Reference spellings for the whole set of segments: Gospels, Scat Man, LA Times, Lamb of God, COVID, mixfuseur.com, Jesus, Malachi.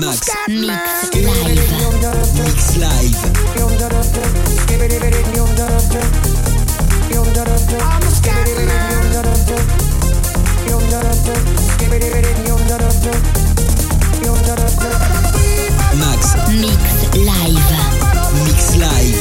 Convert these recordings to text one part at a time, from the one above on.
Max Mix Live. Mix Live. I'm a scat man. Max Mix Live. Mix Live.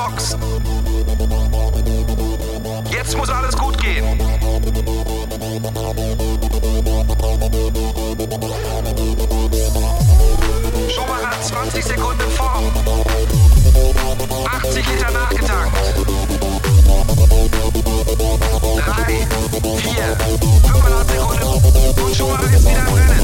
Box. Jetzt muss alles gut gehen. Schumacher 20 Sekunden vor. 80 Liter nachgetankt. 3, 4, 5,5 Sekunden und Schumacher ist wieder im Rennen.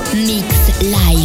Mix Live.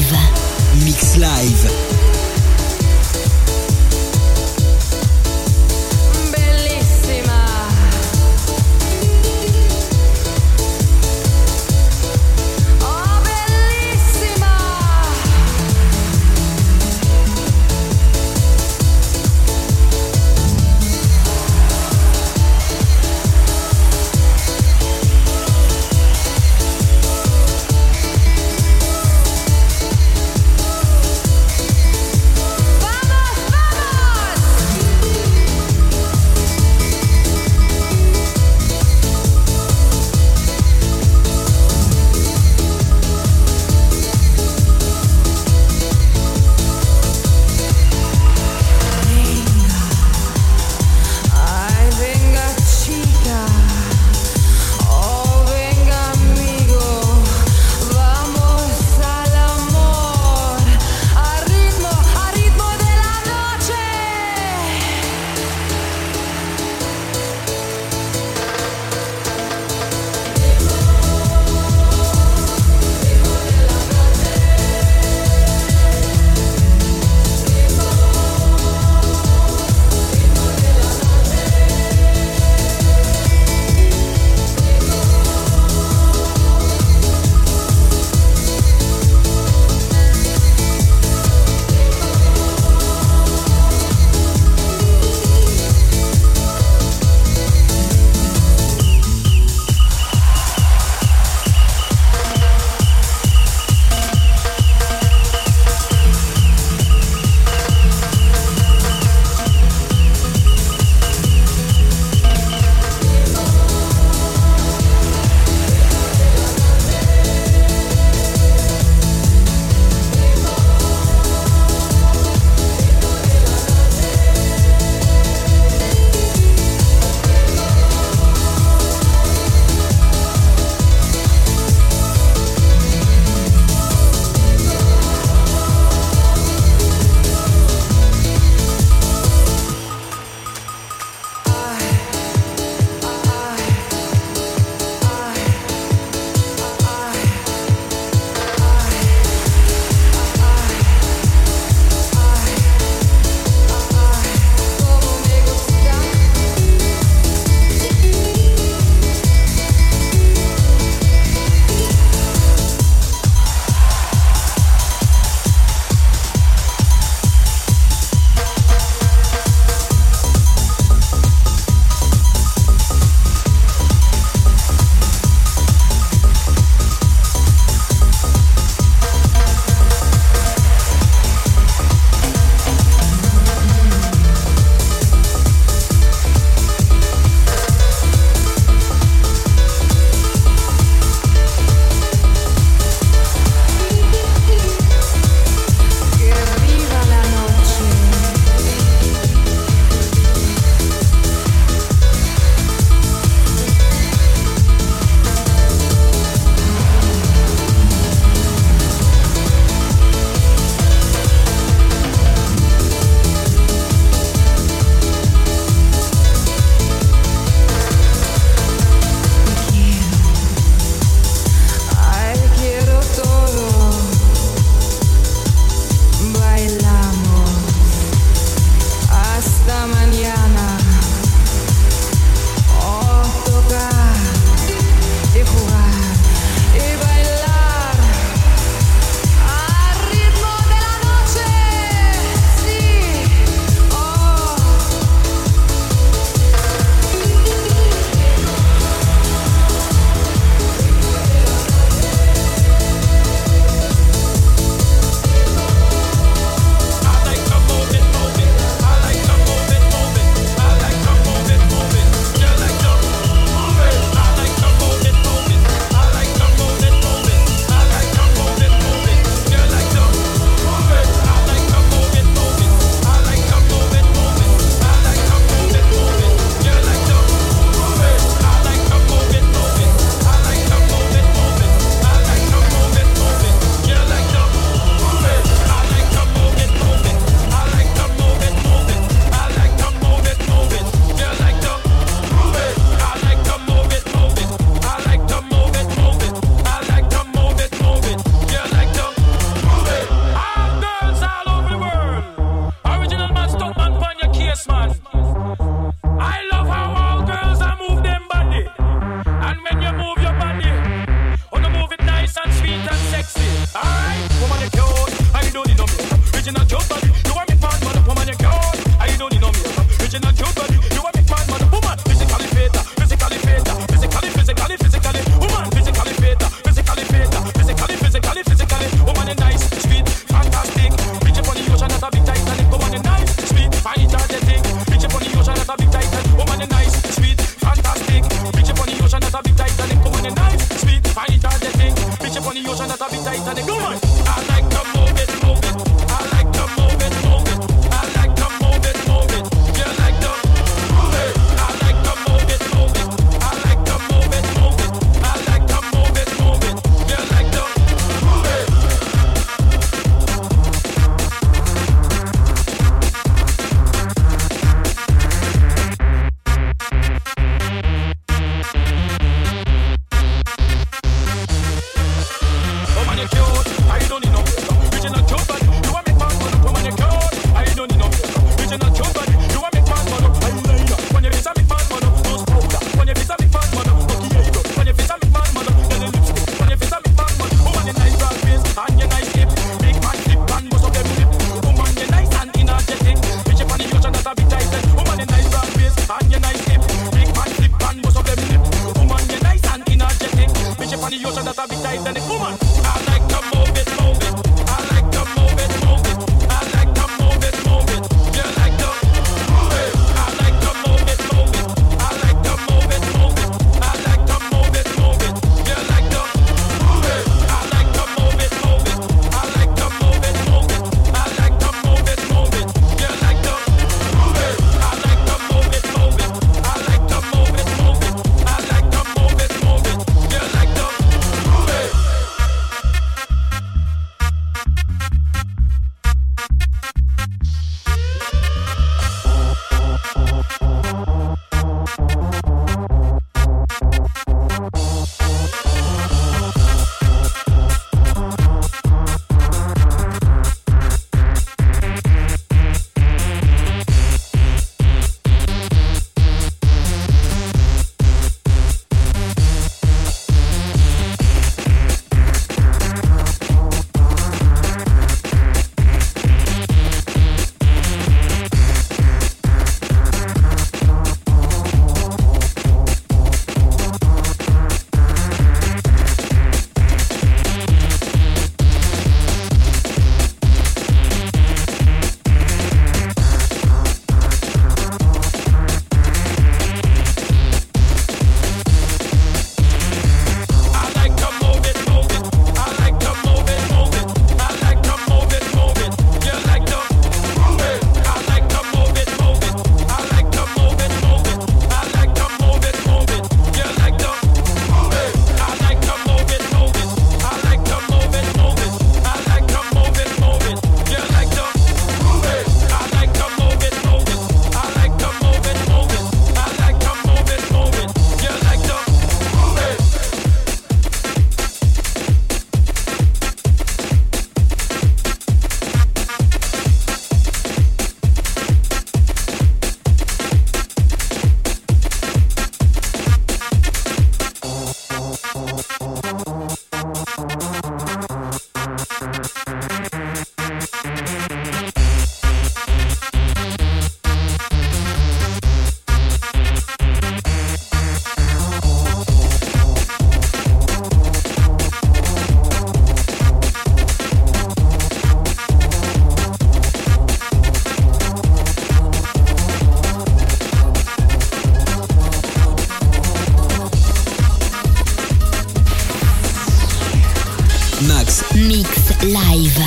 Mix Live.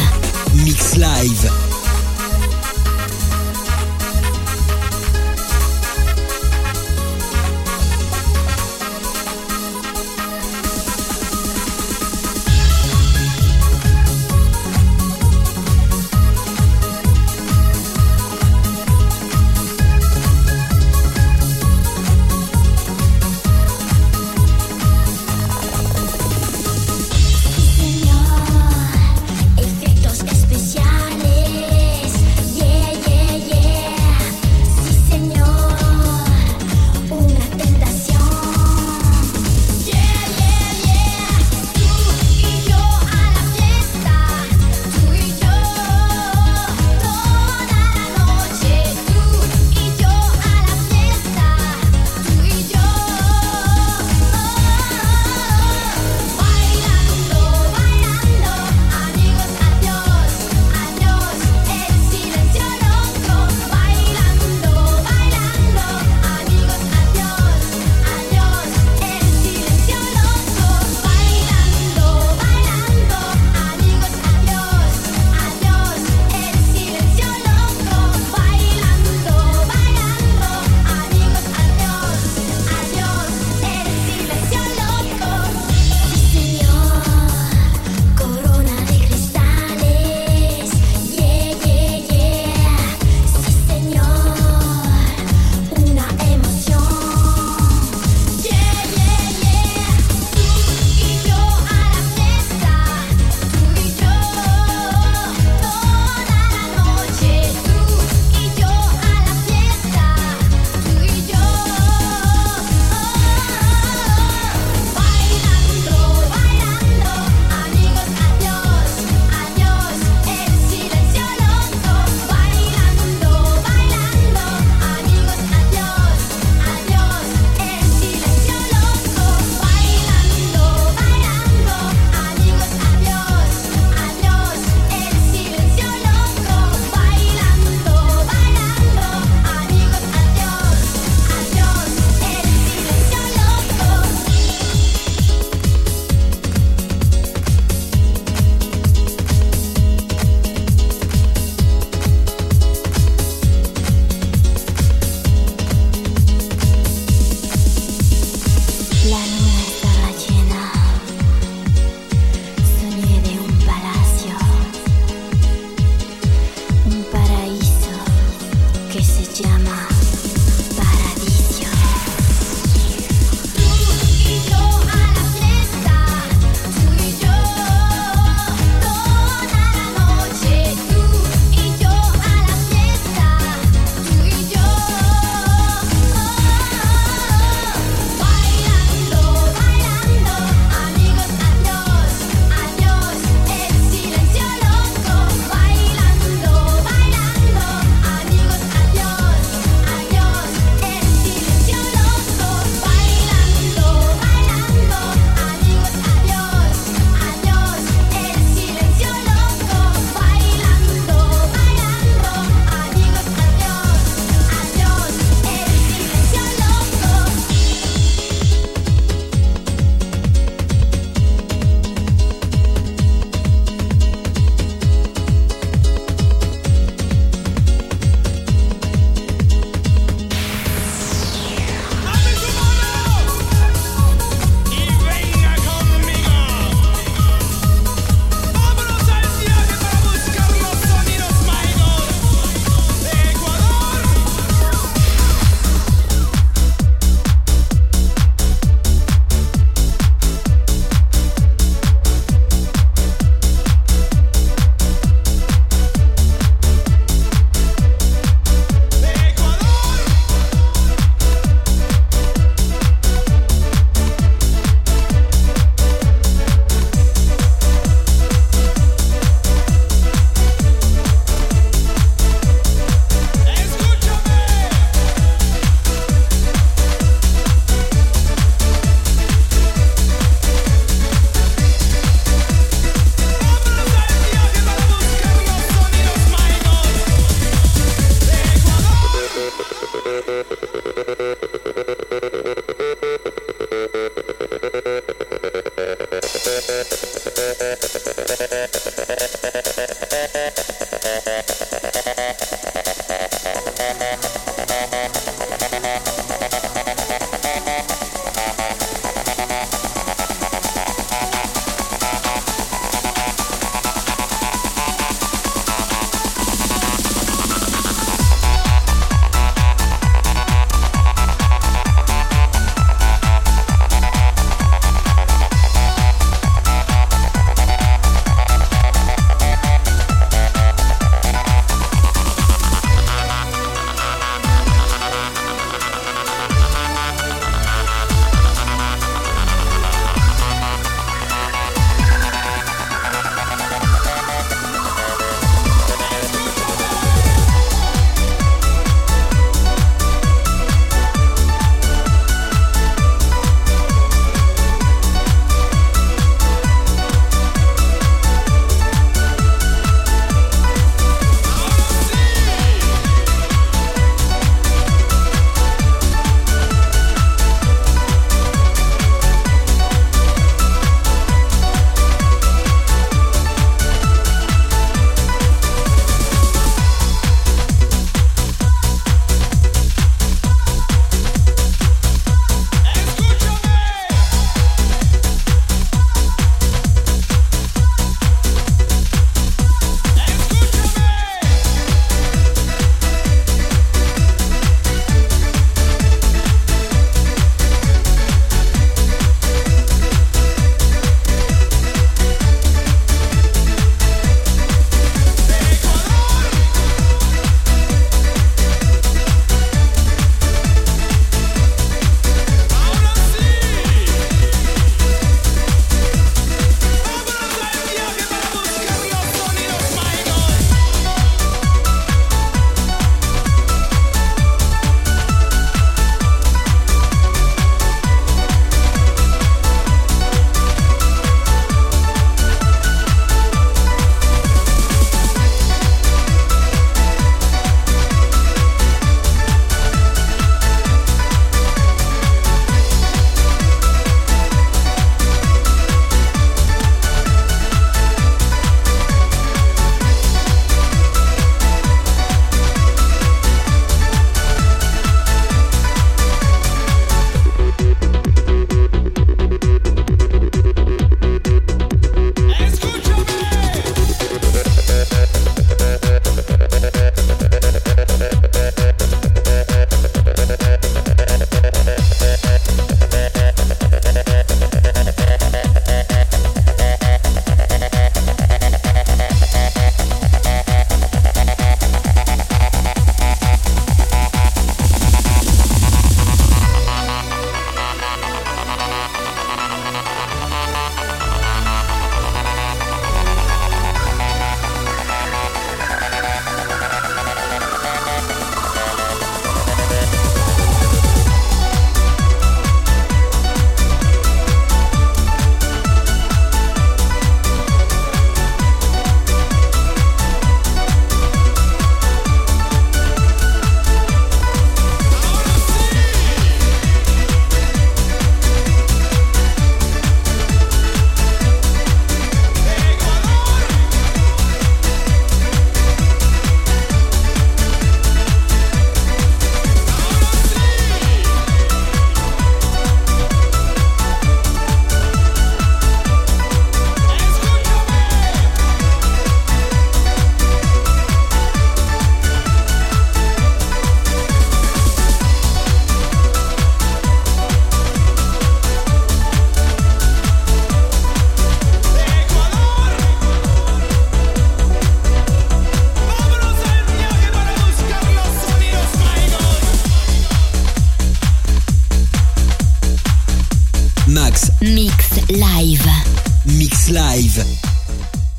live.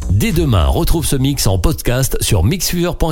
Dès demain, retrouve ce mix en podcast sur mixfuseur.com.